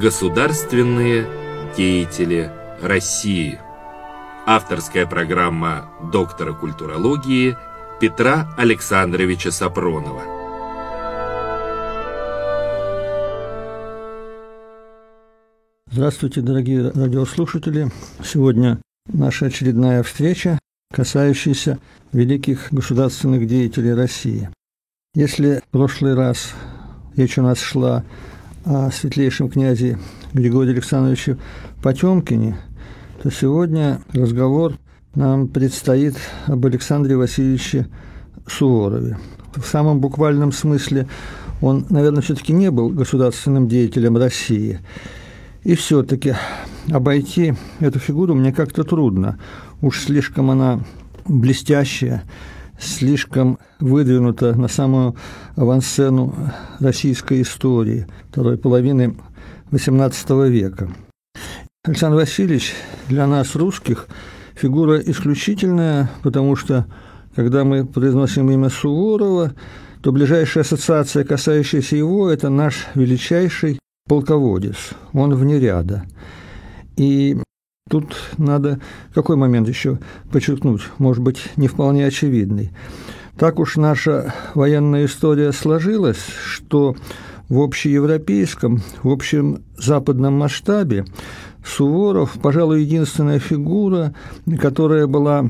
Государственные деятели России. Авторская программа доктора культурологии Петра Александровича Сапронова. Здравствуйте, дорогие радиослушатели! Сегодня наша очередная встреча, касающаяся великих государственных деятелей России. Если в прошлый раз речь у нас шла о светлейшем князе Григорию Александровичу Потемкине, то сегодня разговор нам предстоит об Александре Васильевиче Суворове. В самом буквальном смысле он, наверное, все-таки не был государственным деятелем России. И все-таки обойти эту фигуру мне как-то трудно. Уж слишком она блестящая, слишком выдвинута на самую авансцену российской истории второй половины XVIII века. Александр Васильевич для нас, русских, фигура исключительная, потому что, когда мы произносим имя Суворова, то ближайшая ассоциация, касающаяся его, это наш величайший полководец. Он вне ряда. И тут надо какой момент еще подчеркнуть, может быть, не вполне очевидный. Так уж наша военная история сложилась, что в общеевропейском, в общем западном масштабе Суворов, пожалуй, единственная фигура, которая была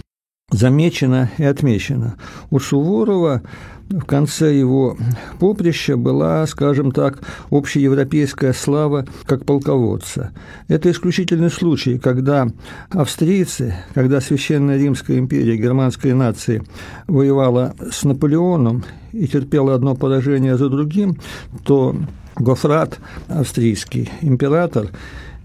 замечена и отмечена. У Суворова в конце его поприща была, скажем так, общеевропейская слава как полководца. Это исключительный случай, когда австрийцы, когда Священная Римская империя германской нации воевала с Наполеоном и терпела одно поражение за другим, то Гофрат, австрийский император,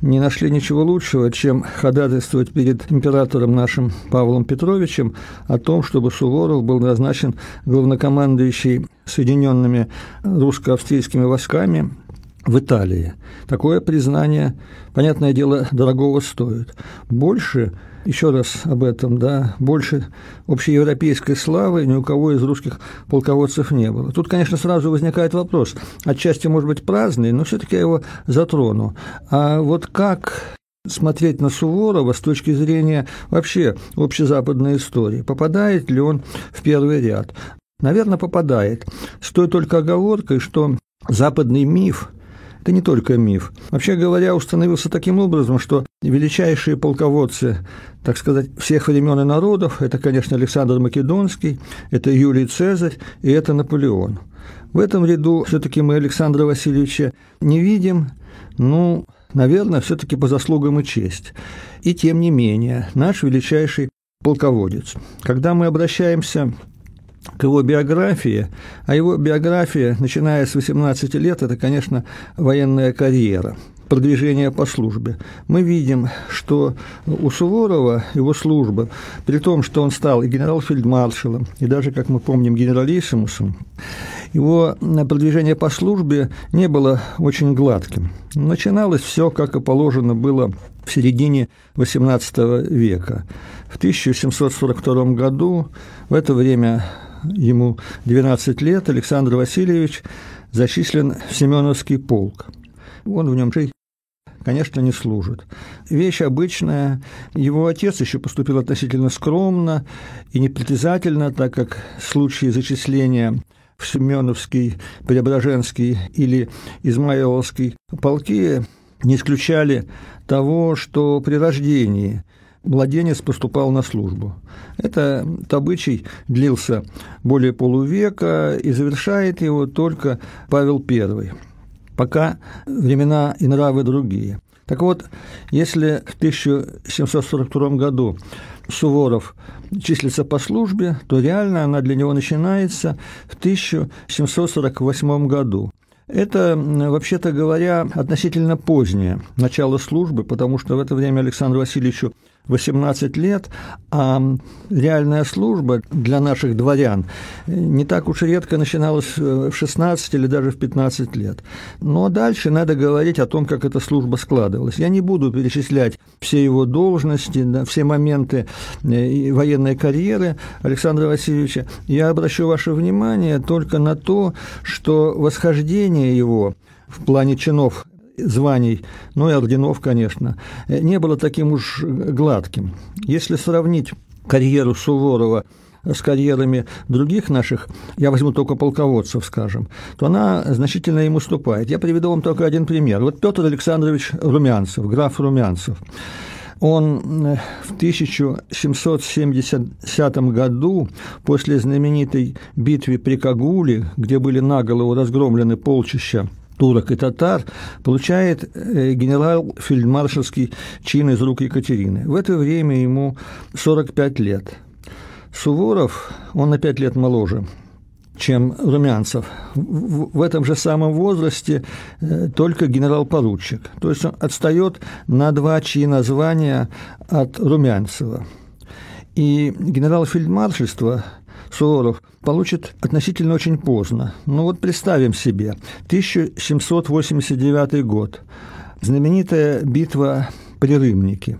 не нашли ничего лучшего, чем ходатайствовать перед императором нашим Павлом Петровичем о том, чтобы Суворов был назначен главнокомандующий соединенными русско-австрийскими войсками в Италии. Такое признание, понятное дело, дорогого стоит. Больше, еще раз об этом, больше общеевропейской славы ни у кого из русских полководцев не было. Тут, конечно, сразу возникает вопрос, отчасти, может быть, праздный, но все-таки я его затрону. А вот как смотреть на Суворова с точки зрения вообще общезападной истории? Попадает ли он в первый ряд? Наверное, попадает. С той только оговоркой, что западный миф, это не только миф, вообще говоря, установился таким образом, что величайшие полководцы, так сказать, всех времен и народов, это, конечно, Александр Македонский, это Юлий Цезарь и это Наполеон. В этом ряду все-таки мы Александра Васильевича не видим, ну, наверное, все-таки по заслугам и честь. И тем не менее, наш величайший полководец. Когда мы обращаемся к его биографии, а его биография, начиная с 18 лет, это, конечно, военная карьера, продвижение по службе. Мы видим, что у Суворова его служба, при том, что он стал и генерал-фельдмаршалом, и даже, как мы помним, генералиссимусом, его продвижение по службе не было очень гладким. Начиналось все, как и положено было в середине XVIII века. В 1742 году, в это время ему 12 лет, Александр Васильевич зачислен в Семеновский полк. Он в нем же, конечно, не служит. Вещь обычная. Его отец еще поступил относительно скромно и непритязательно, так как случаи зачисления в Семеновский, Преображенский или Измайловский полки не исключали того, что при рождении младенец поступал на службу. Этот обычай длился более полувека, и завершает его только Павел I. Пока времена и нравы другие. Так вот, если в 1742 году Суворов числится по службе, то реально она для него начинается в 1748 году. Это, вообще-то говоря, относительно позднее начало службы, потому что в это время Александру Васильевичу 18 лет, а реальная служба для наших дворян не так уж редко начиналась в 16 или даже в 15 лет. Но дальше надо говорить о том, как эта служба складывалась. Я не буду перечислять все его должности, все моменты военной карьеры Александра Васильевича. Я обращу ваше внимание только на то, что восхождение его в плане чинов, званий, ну и орденов, конечно, не было таким уж гладким. Если сравнить карьеру Суворова с карьерами других наших, я возьму только полководцев, скажем, то она значительно им уступает. Я приведу вам только один пример. Вот Петр Александрович Румянцев, граф Румянцев. Он в 1770 году, после знаменитой битвы при Кагуле, где были наголову разгромлены полчища турок и татар, получает генерал-фельдмаршальский чин из рук Екатерины. В это время ему 45 лет. Суворов, он на 5 лет моложе, чем Румянцев. В этом же самом возрасте только генерал-поручик. То есть он отстает на 2 чина звания от Румянцева. И генерал-фельдмаршальство Суворов получит относительно очень поздно. Ну вот представим себе, 1789 год, знаменитая битва при Рымнике.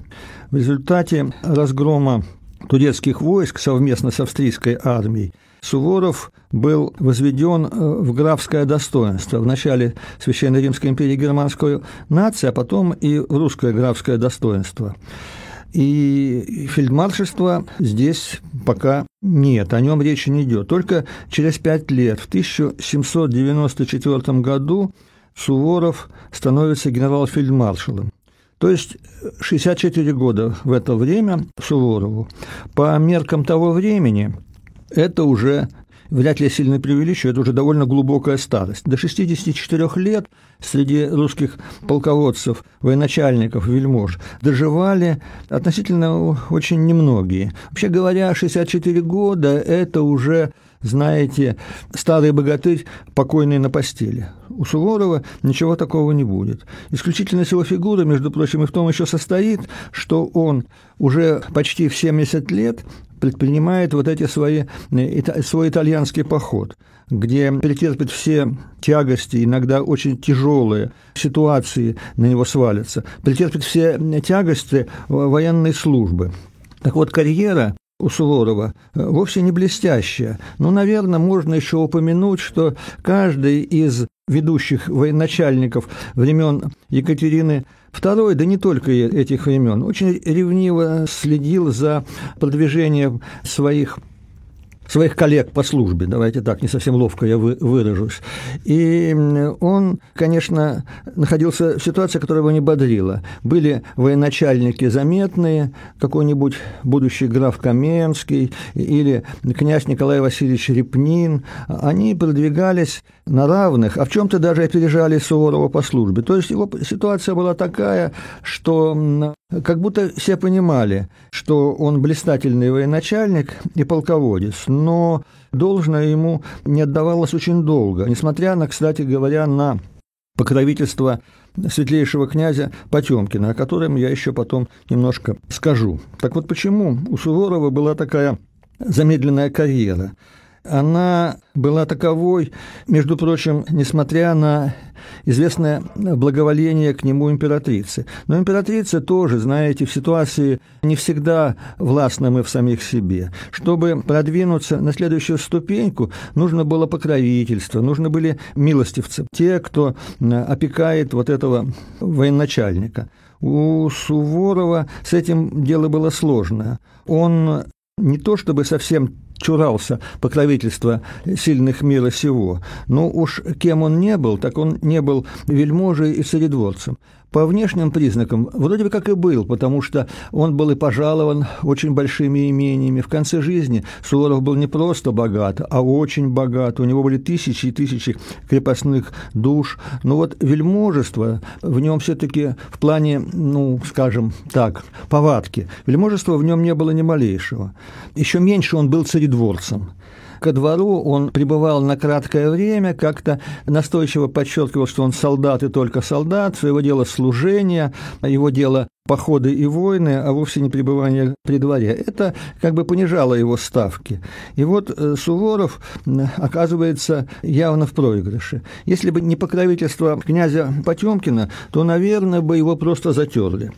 В результате разгрома турецких войск совместно с австрийской армией Суворов был возведен в графское достоинство. Вначале Священной Римской империи германской нации, а потом и русское графское достоинство. И фельдмаршальства здесь пока нет, о нем речи не идет. Только через 5 лет, в 1794 году, Суворов становится генерал-фельдмаршалом. То есть 64 года в это время Суворову. По меркам того времени это уже, вряд ли я сильно преувеличу, это уже довольно глубокая старость. До 64 лет среди русских полководцев, военачальников, вельмож доживали относительно очень немногие. Вообще говоря, 64 года – это уже, знаете, старый богатырь, покойный на постели. У Суворова ничего такого не будет. Исключительность его фигуры, между прочим, и в том еще состоит, что он уже почти в 70 лет предпринимает вот эти свой итальянский поход, где претерпит все тягости, иногда очень тяжелые ситуации на него свалятся, претерпит все тягости военной службы. Так вот, карьера у Суворова вовсе не блестящая. Но, наверное, можно еще упомянуть, что каждый из ведущих военачальников времен Екатерины II, да не только этих времен, очень ревниво следил за продвижением своих коллег по службе, давайте так, не совсем ловко я выражусь. И он, конечно, находился в ситуации, которая его не бодрила. Были военачальники заметные, какой-нибудь будущий граф Каменский или князь Николай Васильевич Репнин. Они продвигались на равных, а в чем-то даже опережали Суворова по службе. То есть его ситуация была такая, что как будто все понимали, что он блистательный военачальник и полководец, но должное ему не отдавалось очень долго, несмотря на, кстати говоря, на покровительство светлейшего князя Потемкина, о котором я еще потом немножко скажу. Так вот, почему у Суворова была такая замедленная карьера? Она была таковой, между прочим, несмотря на известное благоволение к нему императрицы. Но императрица тоже, знаете, в ситуации не всегда властна мы в самих себе. Чтобы продвинуться на следующую ступеньку, нужно было покровительство, нужны были милостивцы, те, кто опекает вот этого военачальника. У Суворова с этим дело было сложное. Он не то чтобы совсем чурался покровительства сильных мира сего, но уж кем он не был, так он не был вельможей и царедворцем. По внешним признакам вроде бы как и был, потому что он был и пожалован очень большими имениями. В конце жизни Суворов был не просто богат, а очень богат. У него были тысячи и тысячи крепостных душ. Но вот вельможество в нем все-таки в плане, ну, скажем так, повадки. Вельможества в нем не было ни малейшего. Еще меньше он был царедворцем. Ко двору он пребывал на краткое время, как-то настойчиво подчеркивал, что он солдат и только солдат, что его дело служение, его дело походы и войны, а вовсе не пребывание при дворе. Это как бы понижало его ставки. И вот Суворов оказывается явно в проигрыше. Если бы не покровительство князя Потемкина, то, наверное, бы его просто затерли.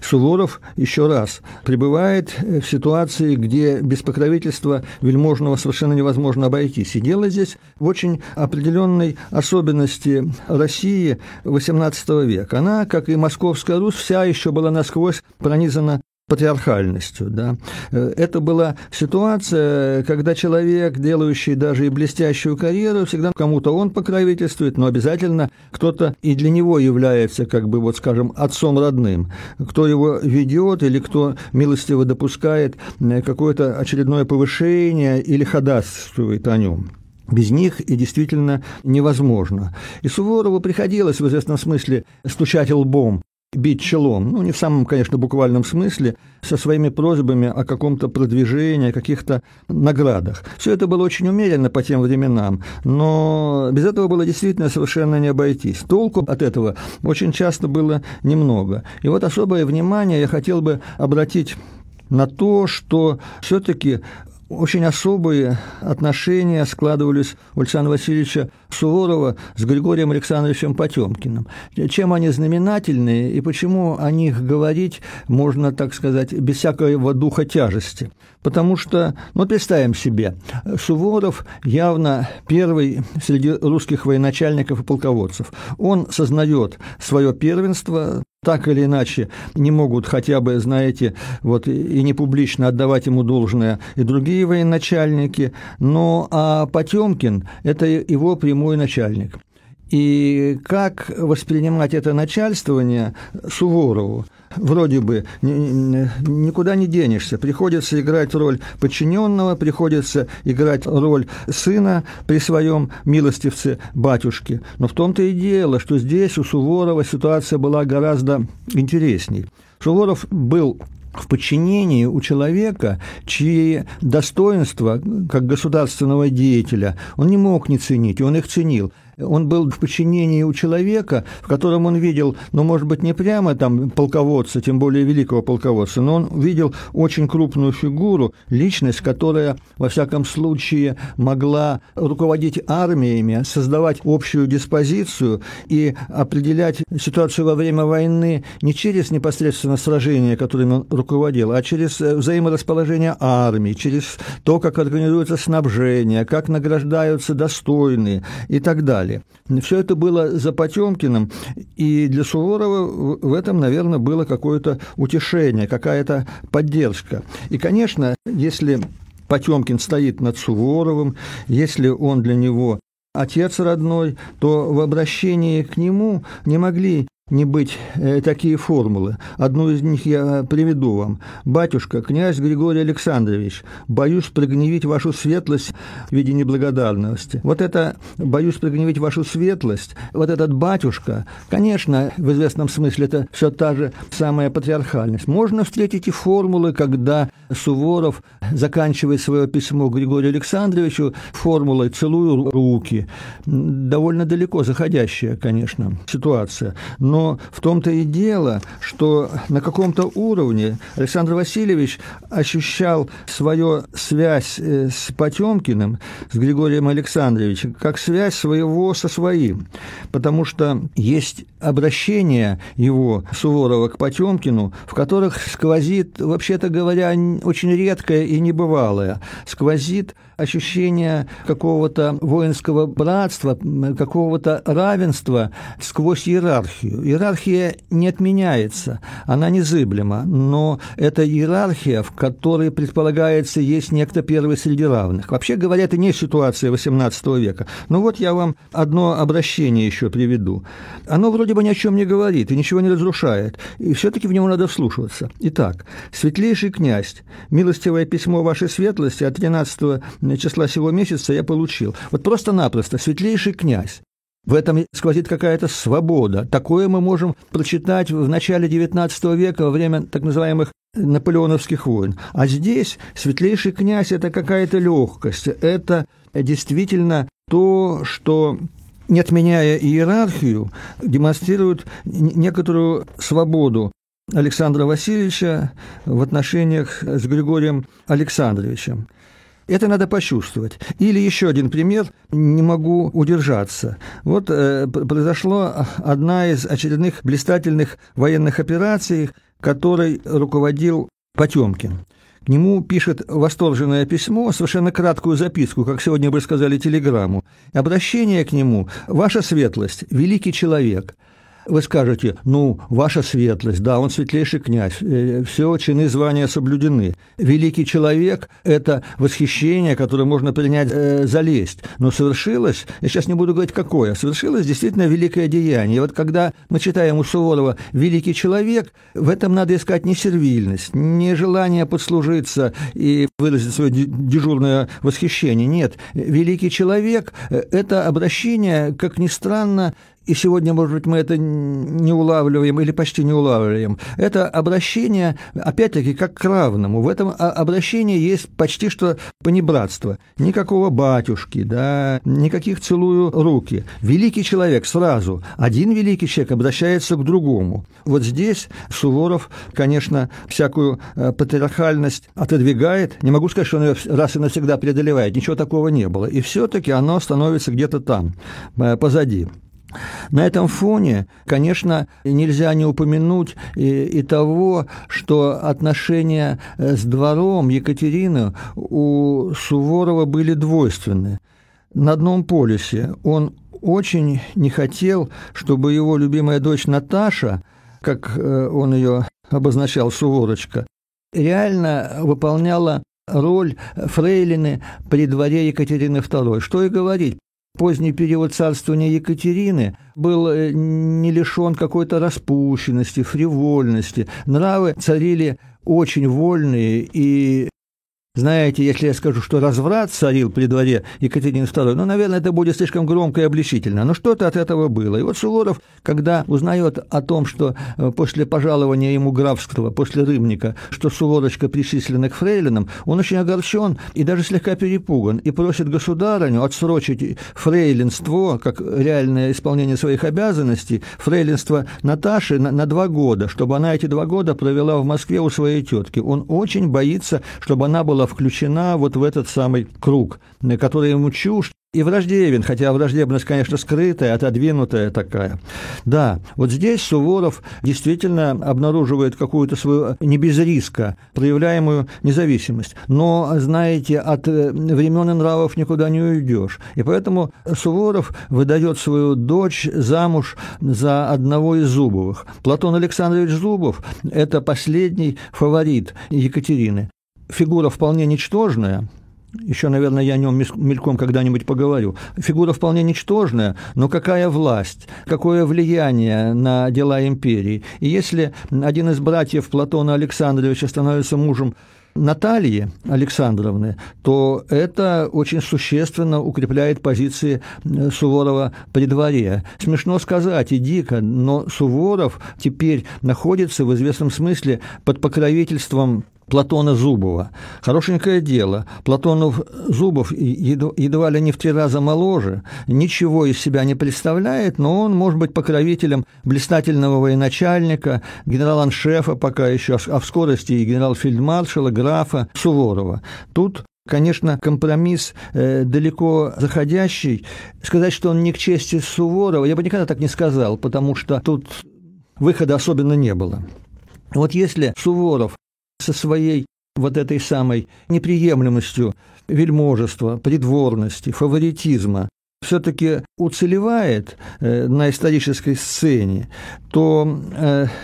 Суворов еще раз пребывает в ситуации, где без покровительства вельможного совершенно невозможно обойтись. И дело здесь в очень определенной особенности России XVIII века. Она, как и Московская Русь, вся еще была насквозь пронизана патриархальностью. Да. Это была ситуация, когда человек, делающий даже и блестящую карьеру, всегда кому-то он покровительствует, но обязательно кто-то и для него является, как бы, вот скажем, отцом родным, кто его ведет или кто милостиво допускает какое-то очередное повышение или ходатайствует о нем. Без них и действительно невозможно. И Суворову приходилось в известном смысле стучать лбом, бить челом, ну, не в самом, конечно, буквальном смысле, со своими просьбами о каком-то продвижении, о каких-то наградах. Все это было очень умеренно по тем временам, но без этого было действительно совершенно не обойтись. Толку от этого очень часто было немного. И вот особое внимание я хотел бы обратить на то, что все-таки очень особые отношения складывались у Александра Васильевича Суворова с Григорием Александровичем Потемкиным. Чем они знаменательны и почему о них говорить можно, так сказать, без всякого духа тяжести? Потому что, ну, представим себе, Суворов явно первый среди русских военачальников и полководцев. Он сознает свое первенство, так или иначе не могут хотя бы, знаете, вот и не публично отдавать ему должное и другие военачальники, но а Потемкин – это его прямой начальник. И как воспринимать это начальствование Суворову? Вроде бы никуда не денешься. Приходится играть роль подчиненного, приходится играть роль сына при своем милостивце батюшке. Но в том-то и дело, что здесь у Суворова ситуация была гораздо интересней. Суворов был в подчинении у человека, чьи достоинства, как государственного деятеля, он не мог не ценить, и он их ценил. Он был в подчинении у человека, в котором он видел, ну, может быть, не прямо там полководца, тем более великого полководца, но он видел очень крупную фигуру, личность, которая, во всяком случае, могла руководить армиями, создавать общую диспозицию и определять ситуацию во время войны не через непосредственно сражения, которыми он руководил, а через взаиморасположение армий, через то, как организуется снабжение, как награждаются достойные и так далее. Все это было за Потемкиным, и для Суворова в этом, наверное, было какое-то утешение, какая-то поддержка. И, конечно, если Потемкин стоит над Суворовым, если он для него отец родной, то в обращении к нему не могли не быть такие формулы. Одну из них я приведу вам. «Батюшка, князь Григорий Александрович, боюсь прогневить вашу светлость в виде неблагодарности». Вот это «боюсь прогневить вашу светлость», вот этот «батюшка», конечно, в известном смысле это все та же самая патриархальность. Можно встретить и формулы, когда Суворов заканчивает свое письмо Григорию Александровичу формулой «целую руки». Довольно далеко заходящая, конечно, ситуация. Но в том-то и дело, что на каком-то уровне Александр Васильевич ощущал свою связь с Потемкиным, с Григорием Александровичем, как связь своего со своим. Потому что есть обращение его, Суворова, к Потемкину, в которых сквозит, вообще-то говоря, очень редкое и небывалое, сквозит ощущение какого-то воинского братства, какого-то равенства сквозь иерархию. Иерархия не отменяется, она незыблема, но это иерархия, в которой предполагается есть некто первый среди равных. Вообще говоря, это не ситуация XVIII века. Но вот я вам одно обращение еще приведу. Оно вроде бы ни о чем не говорит и ничего не разрушает, и все-таки в него надо вслушиваться. Итак, светлейший князь, милостивое письмо вашей светлости от 13 числа сего месяца я получил. Вот просто-напросто светлейший князь. В этом сквозит какая-то свобода. Такое мы можем прочитать в начале XIX века во время так называемых наполеоновских войн. А здесь светлейший князь – это какая-то легкость, это действительно то, что, не отменяя иерархию, демонстрирует некоторую свободу Александра Васильевича в отношениях с Григорием Александровичем. Это надо почувствовать. Или еще один пример, не могу удержаться. Вот произошла одна из очередных блистательных военных операций, которой руководил Потемкин. К нему пишет восторженное письмо, совершенно краткую записку, как сегодня бы сказали, телеграмму. Обращение к нему: «Ваша светлость, великий человек». Вы скажете: ну, ваша светлость, да, он светлейший князь, все чины, звания соблюдены. Великий человек – это восхищение, которое можно принять за лесть. Но совершилось, я сейчас не буду говорить какое, совершилось действительно великое деяние. И вот когда мы читаем у Суворова «великий человек», в этом надо искать не сервильность, не желание подслужиться и выразить свое дежурное восхищение. Нет, великий человек – это обращение, как ни странно, и сегодня, может быть, мы это не улавливаем или почти не улавливаем. Это обращение, опять-таки, как к равному. В этом обращении есть почти что понебратство. Никакого батюшки, да, никаких «целую руки». Великий человек сразу. Один великий человек обращается к другому. Вот здесь Суворов, конечно, всякую патриархальность отодвигает. Не могу сказать, что он ее раз и навсегда преодолевает. Ничего такого не было. И все-таки оно становится где-то там, позади. На этом фоне, конечно, нельзя не упомянуть и того, что отношения с двором Екатерины у Суворова были двойственны. На одном полюсе он очень не хотел, чтобы его любимая дочь Наташа, как он ее обозначал, Суворочка, реально выполняла роль фрейлины при дворе Екатерины II. Что и говорить. Поздний период царствования Екатерины был не лишен какой-то распущенности, фривольности. Нравы царили очень вольные. И, знаете, если я скажу, что разврат царил при дворе Екатерины II, ну, наверное, это будет слишком громко и обличительно. Но что-то от этого было. И вот Суворов, когда узнает о том, что после пожалования ему графского, после Рымника, что Суворочка причислена к фрейлинам, он очень огорчен и даже слегка перепуган, и просит государыню отсрочить фрейлинство, как реальное исполнение своих обязанностей, фрейлинство Наташи на 2 года, чтобы она эти 2 года провела в Москве у своей тетки. Он очень боится, чтобы она была включена вот в этот самый круг, который ему чужд и враждебен, хотя враждебность, конечно, скрытая, отодвинутая такая. Да, вот здесь Суворов действительно обнаруживает какую-то свою не без риска проявляемую независимость. Но, знаете, от времен и нравов никуда не уйдешь. И поэтому Суворов выдает свою дочь замуж за одного из Зубовых. Платон Александрович Зубов – это последний фаворит Екатерины. Фигура вполне ничтожная, еще, наверное, я о нем мельком когда-нибудь поговорю. Фигура вполне ничтожная, но какая власть, какое влияние на дела империи. И если один из братьев Платона Александровича становится мужем Натальи Александровны, то это очень существенно укрепляет позиции Суворова при дворе. Смешно сказать и дико, но Суворов теперь находится в известном смысле под покровительством Платона Зубова. Хорошенькое дело. Платонов Зубов едва ли не в 3 раза моложе, ничего из себя не представляет, но он может быть покровителем блистательного военачальника, генерал-аншефа пока еще, а в скорости и генерал-фельдмаршала, графа Суворова. Тут, конечно, компромисс далеко заходящий. Сказать, что он не к чести Суворова, я бы никогда так не сказал, потому что тут выхода особенно не было. Вот если Суворов со своей вот этой самой неприемлемостью вельможества, придворности, фаворитизма все-таки уцелевает на исторической сцене, то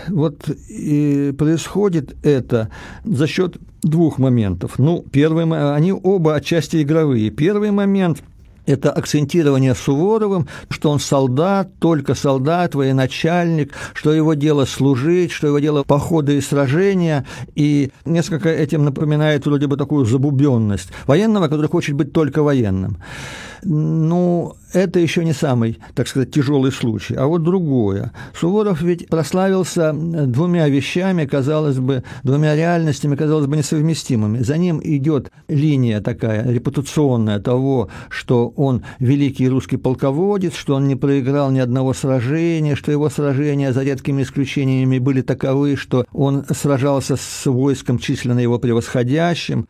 вот и происходит это за счет 2 моментов. Ну, первый, они оба отчасти игровые. Первый момент – это акцентирование Суворовым, что он солдат, только солдат, военачальник, что его дело служить, что его дело походы и сражения, и несколько этим напоминает вроде бы такую забубенность военного, который хочет быть только военным. Ну, это еще не самый, так сказать, тяжелый случай. А вот другое. Суворов ведь прославился двумя вещами, казалось бы, двумя реальностями, казалось бы, несовместимыми. За ним идет линия такая репутационная того, что он великий русский полководец, что он не проиграл ни одного сражения, что его сражения, за редкими исключениями, были таковы, что он сражался с войском, численно его превосходящим.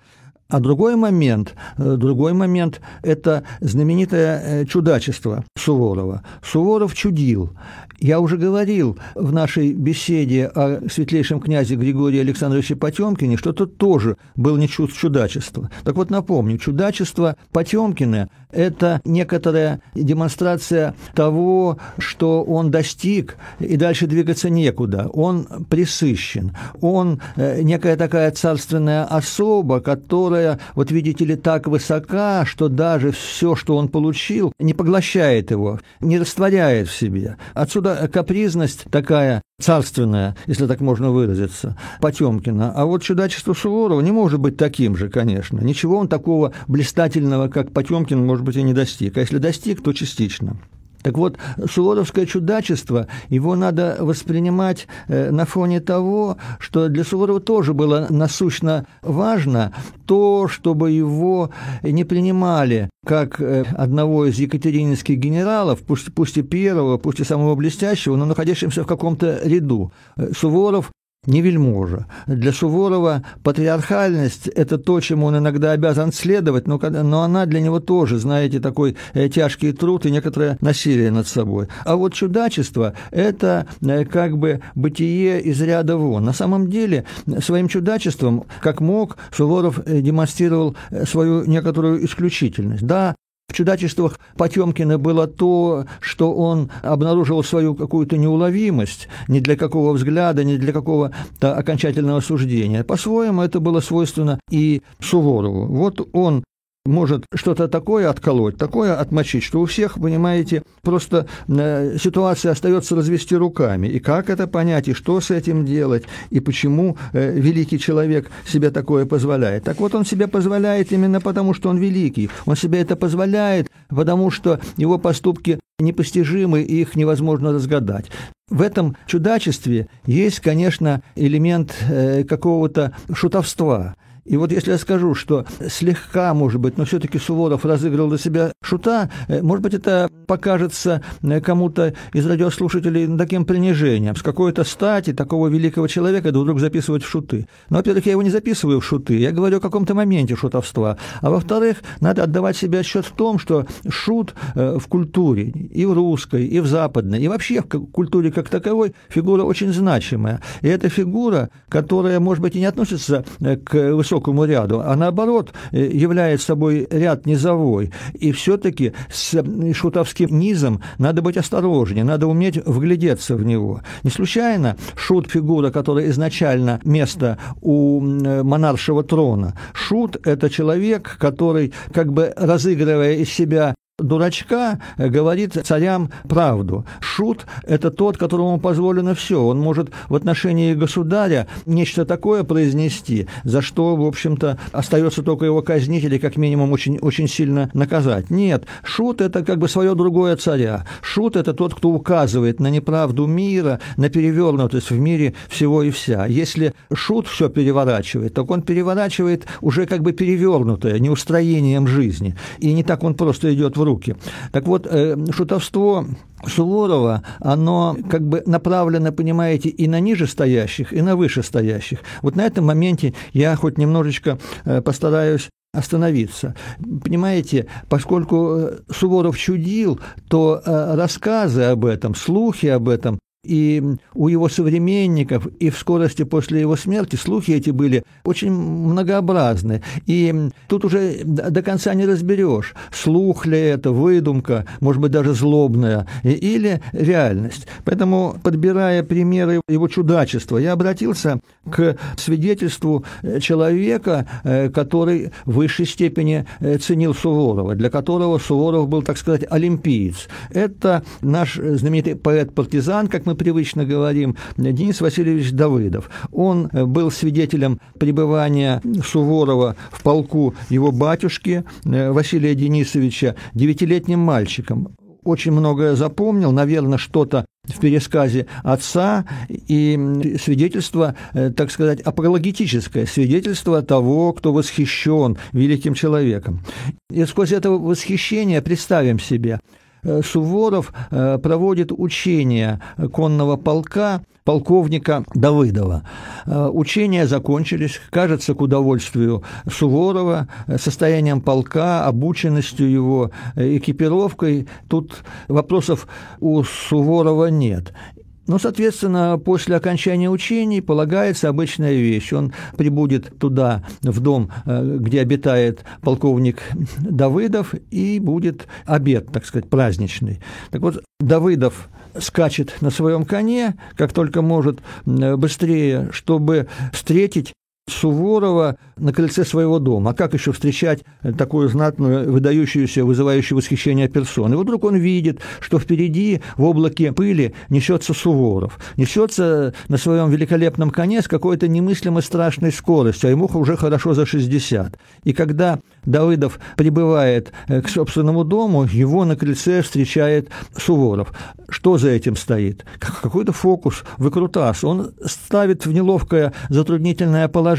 А другой момент – это знаменитое чудачество Суворова. Суворов чудил. Я уже говорил в нашей беседе о светлейшем князе Григории Александровиче Потемкине, что тот тоже был не чужд чудачества. Так вот, напомню, чудачество Потемкина – это некоторая демонстрация того, что он достиг, и дальше двигаться некуда. Он пресыщен. Он некая такая царственная особа, которая, вот видите ли, так высока, что даже все, что он получил, не поглощает его, не растворяет в себе. Отсюда капризность такая царственная, если так можно выразиться, Потемкина. А вот чудачество Суворова не может быть таким же, конечно. Ничего он такого блистательного, как Потемкин, может быть, и не достиг. А если достиг, то частично. Так вот, суворовское чудачество, его надо воспринимать на фоне того, что для Суворова тоже было насущно важно то, чтобы его не принимали как одного из екатерининских генералов, пусть и первого, пусть и самого блестящего, но находящегося в каком-то ряду. Суворов не вельможа. Для Суворова патриархальность – это то, чему он иногда обязан следовать, но она для него тоже, знаете, такой тяжкий труд и некоторое насилие над собой. А вот чудачество – это как бы бытие из ряда вон. На самом деле, своим чудачеством, как мог, Суворов демонстрировал свою некоторую исключительность. Да, в чудачествах Потемкина было то, что он обнаружил свою какую-то неуловимость, ни для какого взгляда, ни для какого-то окончательного суждения. По-своему это было свойственно и Суворову. Вот он может что-то такое отколоть, такое отмочить, что у всех, понимаете, просто ситуация остается развести руками. И как это понять, и что с этим делать, и почему великий человек себе такое позволяет. Так вот, он себе позволяет именно потому, что он великий. Он себе это позволяет, потому что его поступки непостижимы, и их невозможно разгадать. В этом чудачестве есть, конечно, элемент какого-то шутовства. И вот если я скажу, что слегка, может быть, но все-таки Суворов разыграл для себя шута, может быть, это покажется кому-то из радиослушателей таким принижением. С какой-то стати такого великого человека вдруг записывать в шуты. Но, во-первых, я его не записываю в шуты, я говорю о каком-то моменте шутовства. А во-вторых, надо отдавать себе отчет в том, что шут в культуре, и в русской, и в западной, и вообще в культуре как таковой фигура очень значимая. И эта фигура, которая, может быть, и не относится к высокому ряду, а наоборот является собой ряд низовой. И все-таки с шутовским низом надо быть осторожнее, надо уметь вглядеться в него. Не случайно шут – фигура, которая изначально место у монаршего трона. Шут – это человек, который, как бы разыгрывая из себя дурачка, говорит царям правду. Шут – это тот, которому позволено все. Он может в отношении государя нечто такое произнести, за что, в общем-то, остается только его казнить или, как минимум, очень, очень сильно наказать. Нет, шут – это как бы свое другое царя. Шут – это тот, кто указывает на неправду мира, на перевернутость в мире всего и вся. Если шут все переворачивает, так он переворачивает уже как бы перевернутое, неустроением жизни. И не так он просто идет в руки. Так вот, шутовство Суворова, оно как бы направлено, понимаете, и на нижестоящих, и на вышестоящих. Вот на этом моменте я хоть немножечко постараюсь остановиться. Понимаете, поскольку Суворов чудил, то рассказы об этом, слухи об этом, и у его современников, и в скорости после его смерти слухи эти были очень многообразны. И тут уже до конца не разберешь, слух ли это, выдумка, может быть, даже злобная, или реальность. Поэтому, подбирая примеры его чудачества, я обратился к свидетельству человека, который в высшей степени ценил Суворова, для которого Суворов был, так сказать, олимпиец. Это наш знаменитый поэт-партизан, как мы мы привычно говорим, Денис Васильевич Давыдов. Он был свидетелем пребывания Суворова в полку его батюшки Василия Денисовича девятилетним мальчиком. Очень многое запомнил, наверное, что-то в пересказе отца и свидетельство, так сказать, апологетическое, свидетельство того, кто восхищен великим человеком. И сквозь это восхищение, представим себе, Суворов проводит учение конного полка полковника Давыдова. Учения закончились, кажется, к удовольствию Суворова, состоянием полка, обученностью его, экипировкой. Тут вопросов у Суворова нет. Но, соответственно, после окончания учений полагается обычная вещь. Он прибудет туда, в дом, где обитает полковник Давыдов, и будет обед, так сказать, праздничный. Так вот, Давыдов скачет на своем коне, как только может, быстрее, чтобы встретить Суворова на крыльце своего дома. А как еще встречать такую знатную, выдающуюся, вызывающую восхищение персону? И вот вдруг он видит, что впереди в облаке пыли несется Суворов. Несется на своем великолепном коне с какой-то немыслимо страшной скоростью, а ему уже хорошо за 60. И когда Давыдов прибывает к собственному дому, его на крыльце встречает Суворов. Что за этим стоит? Какой-то фокус, выкрутас. Он ставит в неловкое, затруднительное положение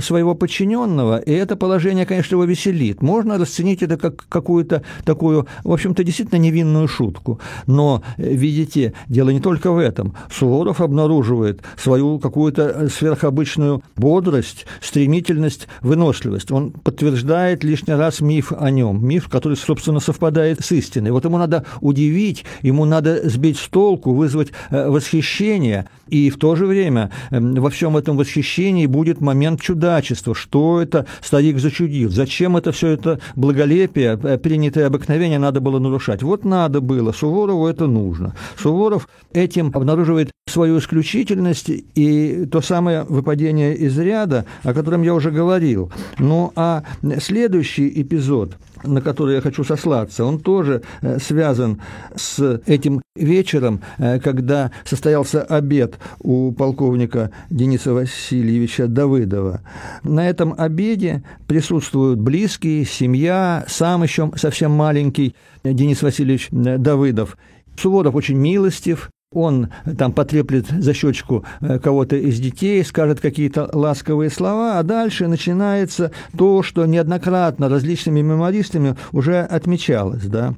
своего подчиненного, и это положение, конечно, его веселит. Можно расценить это как какую-то такую, в общем-то, действительно невинную шутку. Но, видите, дело не только в этом. Суворов обнаруживает свою какую-то сверхобычную бодрость, стремительность, выносливость. Он подтверждает лишний раз миф о нем, миф, который, собственно, совпадает с истиной. Вот ему надо удивить, ему надо сбить с толку, вызвать восхищение, и в то же время во всем этом восхищении будет момент чудачества. Что это старик зачудил? Зачем это все это благолепие, принятое обыкновение надо было нарушать? Вот надо было. Суворову это нужно. Суворов этим обнаруживает свою исключительность и то самое выпадение из ряда, о котором я уже говорил. Ну, а следующий эпизод, на который я хочу сослаться, он тоже связан с этим вечером, когда состоялся обед у полковника Дениса Васильевича Давыдова. На этом обеде присутствуют близкие, семья, сам еще совсем маленький Денис Васильевич Давыдов. Суворов очень милостив. Он там потреплет за щечку кого-то из детей, скажет какие-то ласковые слова, а дальше начинается то, что неоднократно различными мемуаристами уже отмечалось, да.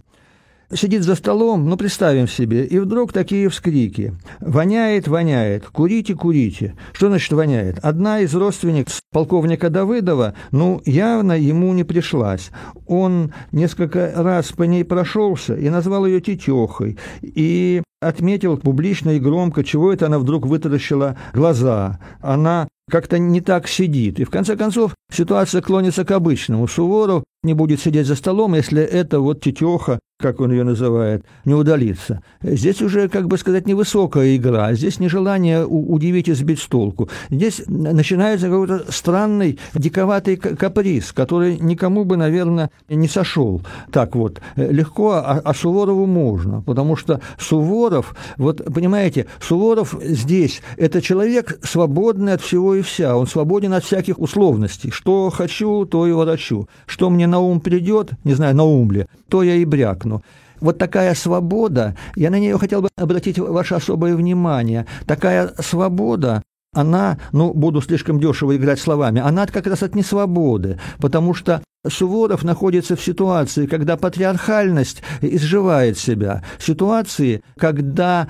Сидит за столом, ну, представим себе, и вдруг такие вскрики. «Воняет, воняет, курите, курите». Что значит «воняет»? Одна из родственниц полковника Давыдова, ну, явно ему не пришлась. Он несколько раз по ней прошелся и назвал ее тетехой, и отметил публично и громко, чего это она вдруг вытаращила глаза. Она как-то не так сидит. И в конце концов ситуация клонится к обычному. Суворов не будет сидеть за столом, если эта вот тетеха, как он ее называет, не удалится. Здесь уже, как бы сказать, невысокая игра, здесь нежелание удивить и сбить с толку. Здесь начинается какой-то странный, диковатый каприз, который никому бы, наверное, не сошел так вот легко, а Суворову можно, потому что Суворов, вот понимаете, Суворов здесь, это человек свободный от всего и вся, он свободен от всяких условностей, что хочу, то и ворочу, что мне на ум придет, не знаю, на ум ли, то я и брякну. Вот такая свобода, я на нее хотел бы обратить ваше особое внимание, такая свобода, она, ну, буду слишком дешево играть словами, она как раз от несвободы, потому что Суворов находится в ситуации, когда патриархальность изживает себя, в ситуации, когда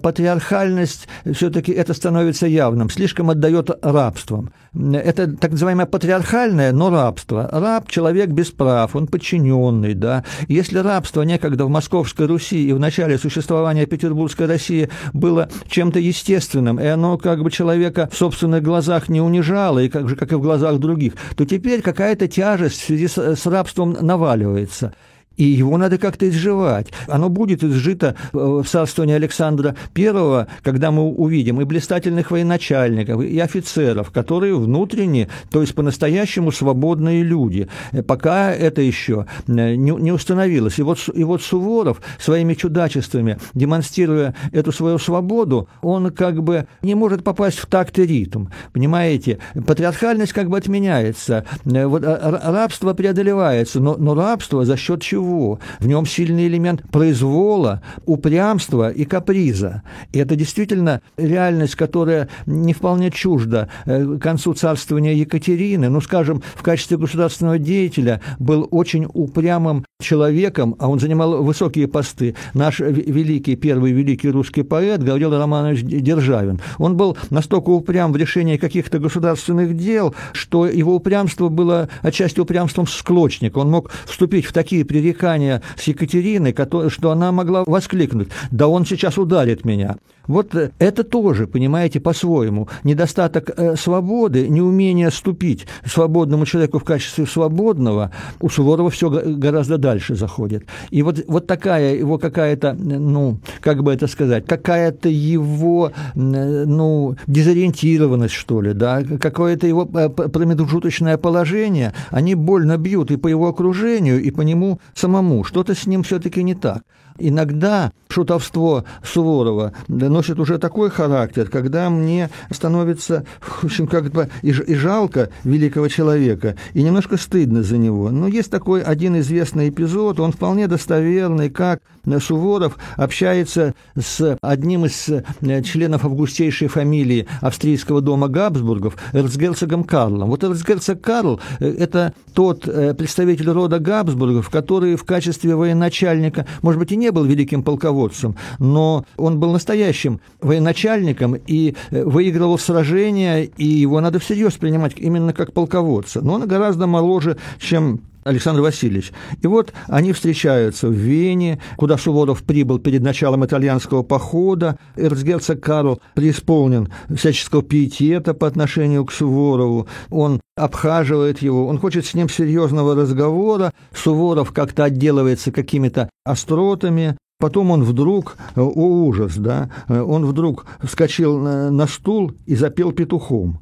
патриархальность все-таки это становится явным, слишком отдает рабством. Это так называемое патриархальное, но рабство. Раб – человек без прав, он подчиненный, да. Если рабство некогда в Московской Руси и в начале существования Петербургской России было чем-то естественным, и оно как бы человека в собственных глазах не унижало, и как же, как и в глазах других, то теперь какая-то тяжесть в связи с рабством наваливается. И его надо как-то изживать. Оно будет изжито в царствовании Александра I, когда мы увидим и блистательных военачальников, и офицеров, которые внутренне, то есть по-настоящему свободные люди. Пока это еще не установилось. И вот Суворов своими чудачествами, демонстрируя эту свою свободу, он как бы не может попасть в такт и ритм. Понимаете? Патриархальность как бы отменяется. Вот, рабство преодолевается, но рабство за счет чего? В нем сильный элемент произвола, упрямства и каприза. И это действительно реальность, которая не вполне чужда к концу царствования Екатерины. Ну, скажем, в качестве государственного деятеля был очень упрямым человеком, а он занимал высокие посты. Наш великий, первый великий русский поэт Гавриил Романович Державин. Он был настолько упрям в решении каких-то государственных дел, что его упрямство было отчасти упрямством склочника. Он мог вступить в такие пререкания с Екатериной, что она могла воскликнуть: «Да он сейчас ударит меня». Вот это тоже, понимаете, по-своему. Недостаток свободы, неумение ступить свободному человеку в качестве свободного, у Суворова все гораздо дальше заходит. И вот такая его какая-то, ну, как бы это сказать, какая-то его, ну, дезориентированность, что ли, да, какое-то его промежуточное положение, они больно бьют и по его окружению, и по нему самому. Что-то с ним все-таки не так. Иногда шутовство Суворова носит уже такой характер, когда мне становится, в общем, как бы и жалко великого человека, и немножко стыдно за него. Но есть такой один известный эпизод, он вполне достоверный, как Суворов общается с одним из членов августейшей фамилии австрийского дома Габсбургов, эрцгерцогом Карлом. Вот эрцгерцог Карл – это тот представитель рода Габсбургов, который в качестве военачальника, может быть, и не был великим полководцем, но он был настоящим военачальником и выигрывал сражения, и его надо всерьез принимать именно как полководца. Но он гораздо моложе, чем Александр Васильевич. И вот они встречаются в Вене, куда Суворов прибыл перед началом итальянского похода. Эрцгерцог Карл преисполнен всяческого пиетета по отношению к Суворову. Он обхаживает его, он хочет с ним серьезного разговора. Суворов как-то отделывается какими-то остротами. Потом он вдруг, о ужас, да, он вдруг вскочил на стул и запел петухом.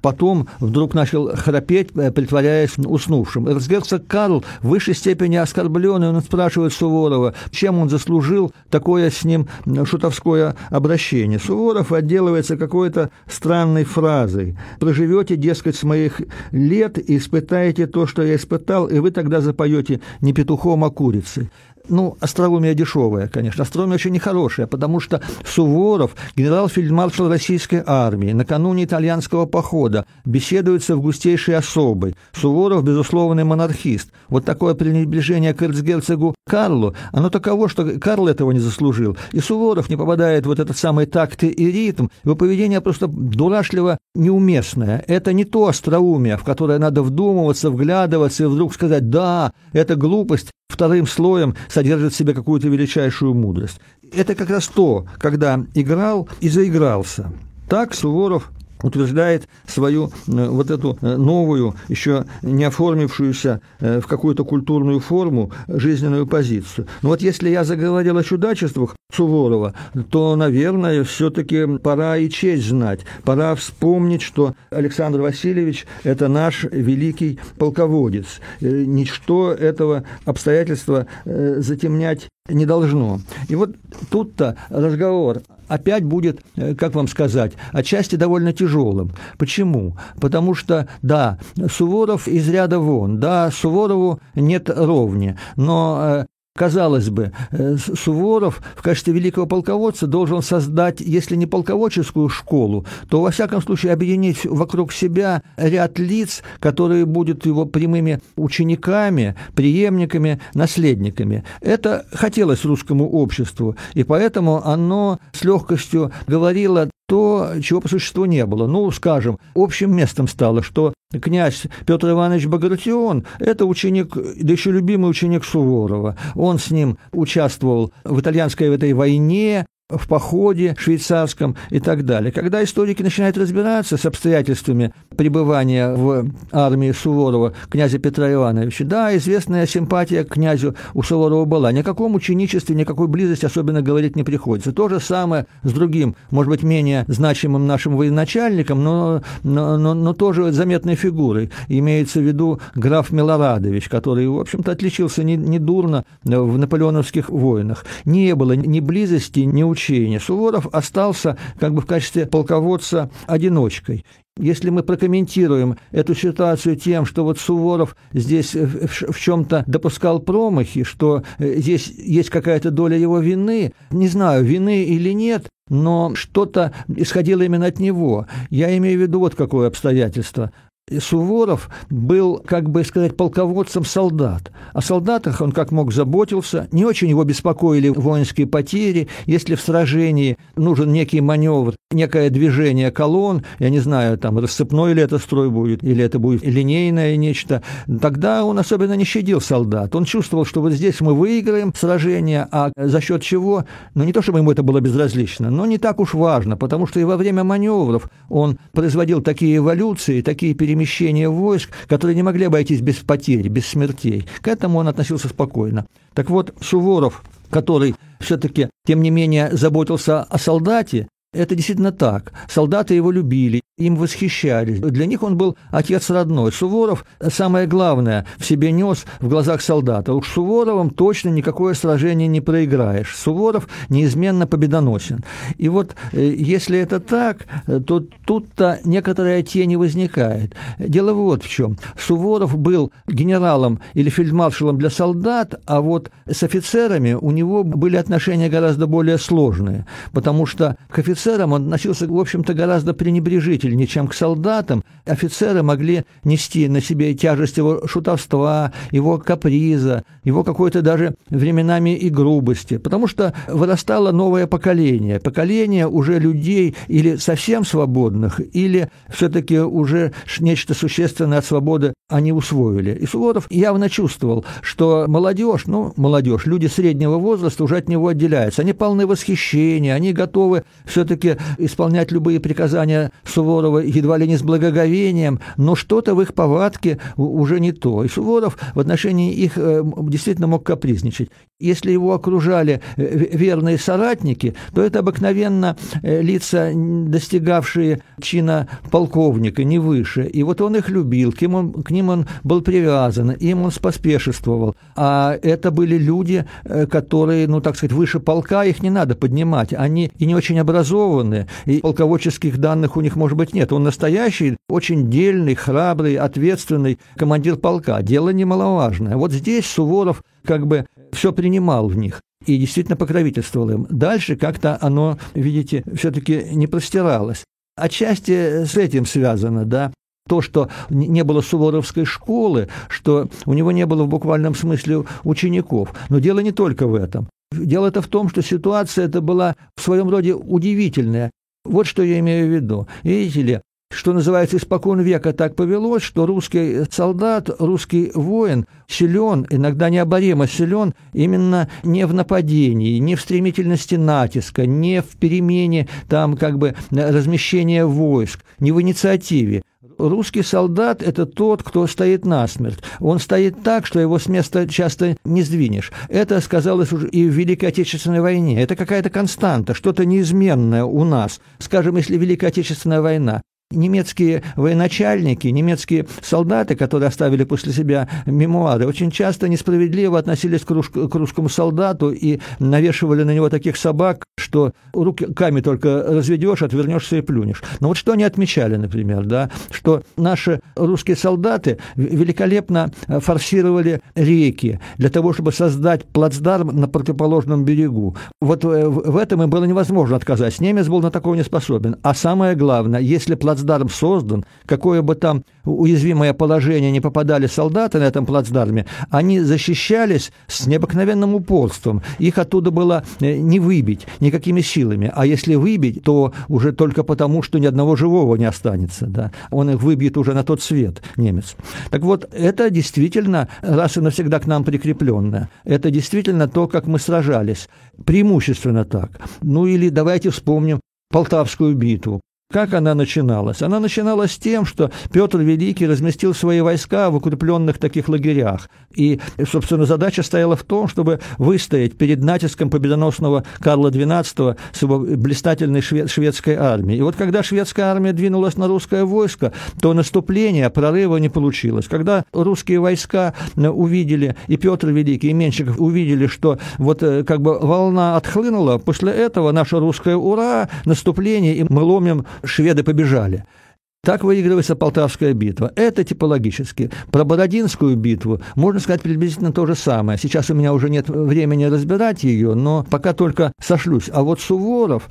Потом вдруг начал храпеть, притворяясь уснувшим. Эрцгерцог Карл в высшей степени оскорбленный, он спрашивает Суворова, чем он заслужил такое с ним шутовское обращение. Суворов отделывается какой-то странной фразой: «Проживете, дескать, с моих лет и испытаете то, что я испытал, и вы тогда запоете не петухом, а курицей». Ну, остроумие дешевое, конечно, остроумие очень нехорошее, потому что Суворов, генерал-фельдмаршал российской армии, накануне итальянского похода, беседует с августейшей особой. Суворов, безусловный монархист. Вот такое пренебрежение к эрцгерцогу Карлу, оно таково, что Карл этого не заслужил. И Суворов не попадает в вот этот самый такт и ритм. Его поведение просто дурашливо неуместное. Это не то остроумие, в которое надо вдумываться, вглядываться и вдруг сказать: «Да, это глупость». Вторым слоем содержит в себе какую-то величайшую мудрость. Это как раз то, когда играл и заигрался. Так Суворов утверждает свою вот эту новую, еще не оформившуюся в какую-то культурную форму, жизненную позицию. Но вот если я заговорил о чудачествах Суворова, то, наверное, все-таки пора и честь знать, пора вспомнить, что Александр Васильевич – это наш великий полководец. Ничто этого обстоятельства затемнять не должно. И вот тут-то разговор опять будет, как вам сказать, отчасти довольно тяжелым. Почему? Потому что, да, Суворов из ряда вон, да, Суворову нет ровни, но, казалось бы, Суворов в качестве великого полководца должен создать, если не полководческую школу, то, во всяком случае, объединить вокруг себя ряд лиц, которые будут его прямыми учениками, преемниками, наследниками. Это хотелось русскому обществу, и поэтому оно с легкостью говорило то, чего по существу не было. Ну, скажем, общим местом стало, что князь Петр Иванович Багратион – это ученик, да еще любимый ученик Суворова. Он с ним участвовал в итальянской этой войне, в походе швейцарском и так далее. Когда историки начинают разбираться с обстоятельствами пребывания в армии Суворова князя Петра Ивановича, да, известная симпатия к князю у Суворова была. Ни о каком ученичестве, никакой близости особенно говорить не приходится. То же самое с другим, может быть, менее значимым нашим военачальником, но тоже заметной фигурой. Имеется в виду граф Милорадович, который, в общем-то, отличился недурно в наполеоновских войнах. Не было ни близости, ни участия. Суворов остался как бы в качестве полководца одиночкой. Если мы прокомментируем эту ситуацию тем, что вот Суворов здесь в чем-то допускал промахи, что здесь есть какая-то доля его вины, не знаю, вины или нет, но что-то исходило именно от него. Я имею в виду вот какое обстоятельство. Суворов был, как бы сказать, полководцем солдат. О солдатах он как мог заботился, не очень его беспокоили воинские потери. Если в сражении нужен некий маневр, некое движение колонн, я не знаю, там, рассыпной ли это строй будет, или это будет линейное нечто, тогда он особенно не щадил солдат. Он чувствовал, что вот здесь мы выиграем сражение, а за счет чего, ну, не то чтобы ему это было безразлично, но не так уж важно, потому что и во время маневров он производил такие эволюции, такие перемещения, войск, которые не могли обойтись без потерь, без смертей. К этому он относился спокойно. Так вот, Суворов, который все-таки, тем не менее, заботился о солдате, это действительно так. Солдаты его любили, им восхищались. Для них он был отец родной. Суворов самое главное в себе нес в глазах солдата. Уж Суворовым точно никакое сражение не проиграешь. Суворов неизменно победоносен. И вот если это так, то тут-то некоторая тень и возникает. Дело вот в чем. Суворов был генералом или фельдмаршалом для солдат, а вот с офицерами у него были отношения гораздо более сложные, потому что к офицерам он относился, в общем-то, гораздо пренебрежительнее, чем к солдатам. Офицеры могли нести на себе тяжесть его шутовства, его каприза, его какой-то даже временами и грубости, потому что вырастало новое поколение. Поколение уже людей или совсем свободных, или все-таки уже нечто существенное от свободы они усвоили. И Суворов явно чувствовал, что молодежь, люди среднего возраста уже от него отделяются. Они полны восхищения, они готовы все-таки исполнять любые приказания Суворова едва ли не с благоговением, но что-то в их повадке уже не то. И Суворов в отношении их действительно мог капризничать. Если его окружали верные соратники, то это обыкновенно лица, достигавшие чина полковника, не выше. И вот он их любил, к ним он был привязан, им он споспешествовал. А это были люди, которые, ну, так сказать, выше полка, их не надо поднимать. Они и не очень образованные, и полководческих данных у них, может быть, нет. Он настоящий, очень дельный, храбрый, ответственный командир полка. Дело немаловажное. Вот здесь Суворов как бы все принимал в них и действительно покровительствовал им. Дальше как-то оно, видите, все-таки не простиралось. Отчасти с этим связано, да. То, что не было суворовской школы, что у него не было в буквальном смысле учеников. Но дело не только в этом. Дело-то в том, что ситуация эта была в своем роде удивительная. Вот что я имею в виду. Видите ли, что называется, испокон века так повелось, что русский солдат, русский воин силен, иногда необоримо силен, именно не в нападении, не в стремительности натиска, не в перемене там, как бы, размещения войск, не в инициативе. Русский солдат – это тот, кто стоит насмерть. Он стоит так, что его с места часто не сдвинешь. Это сказалось уже и в Великой Отечественной войне. Это какая-то константа, что-то неизменное у нас. Скажем, если Великая Отечественная война. Немецкие военачальники, немецкие солдаты, которые оставили после себя мемуары, очень часто несправедливо относились к русскому солдату и навешивали на него таких собак, что руками только разведешь, отвернешься и плюнешь. Но вот что они отмечали, например, да, что наши русские солдаты великолепно форсировали реки для того, чтобы создать плацдарм на противоположном берегу. Вот в этом им было невозможно отказать. Немец был на такое не способен. А самое главное, если плацдарм плацдарм создан, какое бы там уязвимое положение не попадали солдаты на этом плацдарме, они защищались с необыкновенным упорством. Их оттуда было не выбить никакими силами. А если выбить, то уже только потому, что ни одного живого не останется. Да? Он их выбьет уже на тот свет, немец. Так вот, это действительно раз и навсегда к нам прикрепленное. Это действительно то, как мы сражались. Преимущественно так. Ну или давайте вспомним Полтавскую битву. Как она начиналась? Она начиналась с тем, что Петр Великий разместил свои войска в укрепленных таких лагерях. И, собственно, задача стояла в том, чтобы выстоять перед натиском победоносного Карла XII с его блистательной шведской армией. И вот когда шведская армия двинулась на русское войско, то наступление, прорыва не получилось. Когда русские войска увидели, и Петр Великий, и Меншиков увидели, что вот как бы волна отхлынула, после этого наше русское «Ура!», наступление, и мы ломим. Шведы побежали. Так выигрывается Полтавская битва. Это типологически. Про Бородинскую битву можно сказать приблизительно то же самое. Сейчас у меня уже нет времени разбирать ее, но пока только сошлюсь. А вот Суворов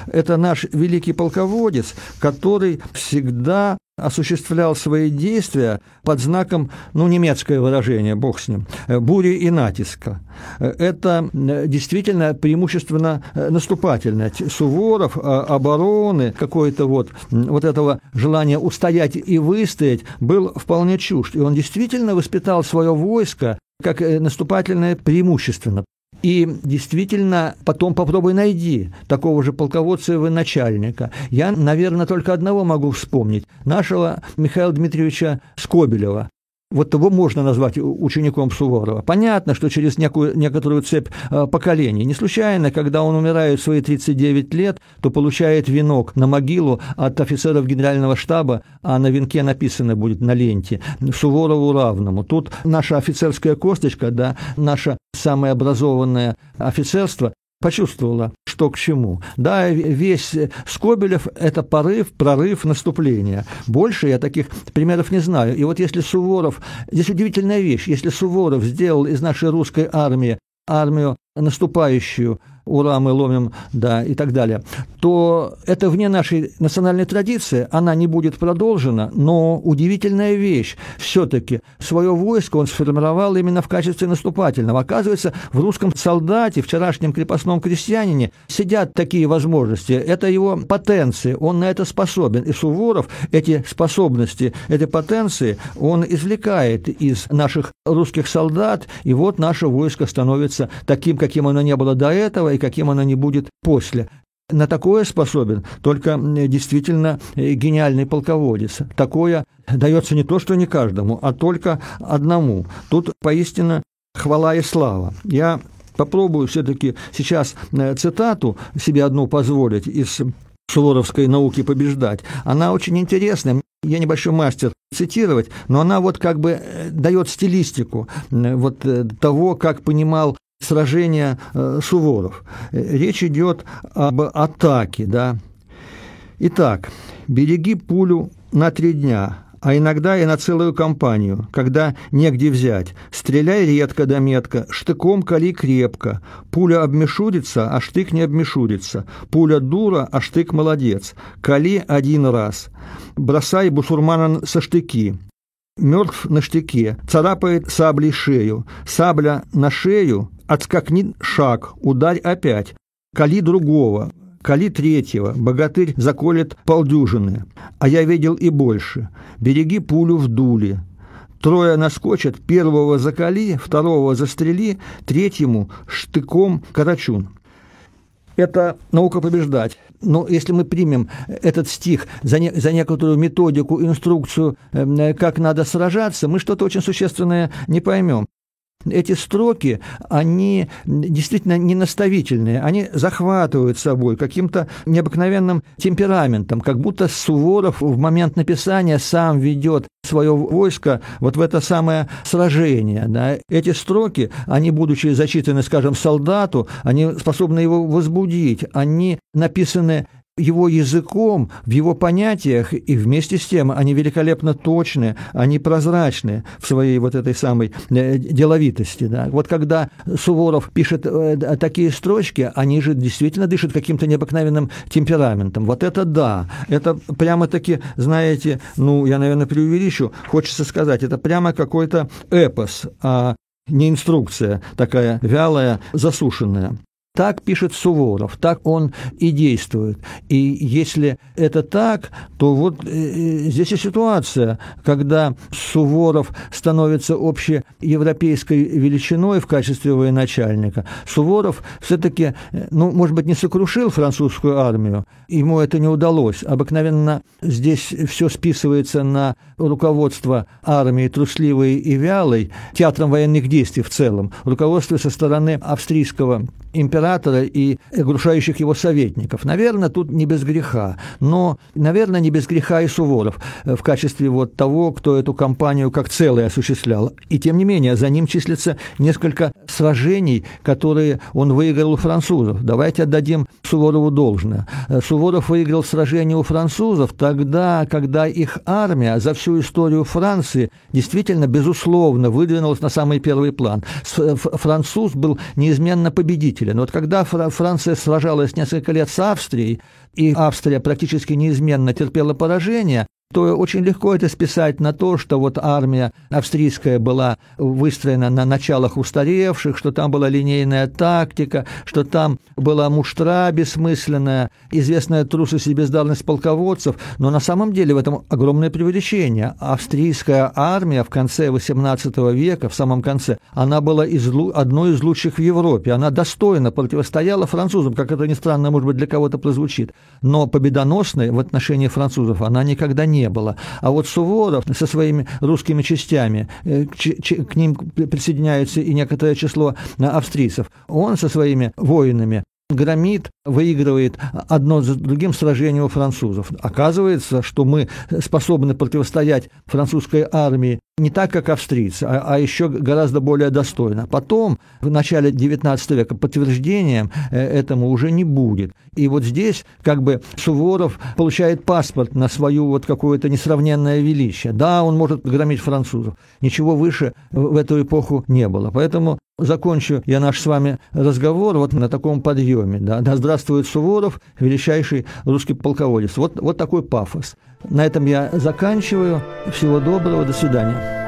– это наш великий полководец, который всегда осуществлял свои действия под знаком, ну, немецкое выражение, бог с ним, бури и натиска. Это действительно преимущественно наступательное. Суворов, обороны, какое-то вот этого желания устоять и выстоять был вполне чужд. И он действительно воспитал свое войско как наступательное преимущественно. И действительно, потом попробуй найди такого же полководца и военачальника. Я, наверное, только одного могу вспомнить. Нашего Михаила Дмитриевича Скобелева. Вот его можно назвать учеником Суворова. Понятно, что через некоторую цепь поколений. Не случайно, когда он умирает в свои 39 лет, то получает венок на могилу от офицеров генерального штаба, а на венке написано будет на ленте «Суворову равному». Тут наша офицерская косточка, да, наше самое образованное офицерство почувствовала, что к чему. Да, весь Скобелев – это порыв, прорыв, наступление. Больше я таких примеров не знаю. И вот если Суворов… Здесь удивительная вещь. Если Суворов сделал из нашей русской армии армию наступающую, ура, мы ломим, да, и так далее, то это вне нашей национальной традиции, она не будет продолжена, но удивительная вещь, все-таки свое войско он сформировал именно в качестве наступательного. Оказывается, в русском солдате, вчерашнем крепостном крестьянине сидят такие возможности, это его потенции, он на это способен, и Суворов эти способности, эти потенции он извлекает из наших русских солдат, и вот наше войско становится таким, каким оно не было до этого, и каким оно не будет после. На такое способен только действительно гениальный полководец. Такое дается не то, что не каждому, а только одному. Тут поистине хвала и слава. Я попробую все-таки сейчас цитату себе одну позволить из суворовской «Науки побеждать». Она очень интересная. Я небольшой мастер цитировать, но она вот как бы дает стилистику вот того, как понимал сражение Суворов. Речь идет об атаке, да. Итак, береги пулю на 3 дня, а иногда и на целую компанию, когда негде взять. Стреляй редко да метко, штыком кали крепко. Пуля обмешурится, а штык не обмешурится. Пуля дура, а штык молодец. Кали 1 раз. Бросай бусурмана со штыки. Мертв на штыке, царапает саблей шею. Сабля на шею, отскакни шаг, ударь опять. Кали другого, кали третьего, богатырь заколет полдюжины. А я видел и больше. Береги пулю в дуле. 3 наскочат, 1-го закали, 2-го застрели, 3-му штыком карачун. Это «Наука побеждать». Но если мы примем этот стих за некоторую методику, инструкцию, как надо сражаться, мы что-то очень существенное не поймем. Эти строки, они действительно ненаставительные, они захватывают собой каким-то необыкновенным темпераментом, как будто Суворов в момент написания сам ведет свое войско вот в это самое сражение. Да. Эти строки, они, будучи зачитаны, скажем, солдату, они способны его возбудить, они написаны его языком, в его понятиях, и вместе с тем они великолепно точны, они прозрачны в своей вот этой самой деловитости. Да. Вот когда Суворов пишет такие строчки, они же действительно дышат каким-то необыкновенным темпераментом. Вот это да, это прямо-таки, знаете, ну, я, наверное, преувеличу, хочется сказать, это прямо какой-то эпос, а не инструкция такая вялая, засушенная. Так пишет Суворов, так он и действует. И если это так, то вот здесь и ситуация, когда Суворов становится общеевропейской величиной в качестве военачальника. Суворов все-таки, ну, может быть, не сокрушил французскую армию, ему это не удалось. Обыкновенно здесь все списывается на руководство армии трусливой и вялой, театром военных действий в целом, руководство со стороны австрийского императора и окружающих его советников. Наверное, тут не без греха. Но, наверное, не без греха и Суворов в качестве вот того, кто эту кампанию как целое осуществлял. И, тем не менее, за ним числится несколько сражений, которые он выиграл у французов. Давайте отдадим Суворову должное. Суворов выиграл сражение у французов тогда, когда их армия за всю историю Франции действительно, безусловно, выдвинулась на самый первый план. Француз был неизменно победителем. Но вот когда Франция сражалась несколько лет с Австрией, и Австрия практически неизменно терпела поражение, то очень легко это списать на то, что вот армия австрийская была выстроена на началах устаревших, что там была линейная тактика, что там была муштра бессмысленная, известная трусость и бездарность полководцев, но на самом деле в этом огромное преувеличение. Австрийская армия в конце XVIII века, в самом конце, она была одной из лучших в Европе, она достойно противостояла французам, как это ни странно, может быть, для кого-то прозвучит, но победоносной в отношении французов она никогда не было. А вот Суворов со своими русскими частями, к ним присоединяется и некоторое число австрийцев, он со своими воинами громит, выигрывает одно за другим сражение у французов. Оказывается, что мы способны противостоять французской армии не так, как австрийцы, а еще гораздо более достойно. Потом, в начале XIX века, подтверждением этому уже не будет. И вот здесь как бы Суворов получает паспорт на свою вот какое-то несравненное величие. Да, он может громить французов. Ничего выше в эту эпоху не было. Поэтому закончу я наш с вами разговор вот на таком подъеме. Да, здравствует Суворов, величайший русский полководец. Вот такой пафос. На этом я заканчиваю. Всего доброго, до свидания.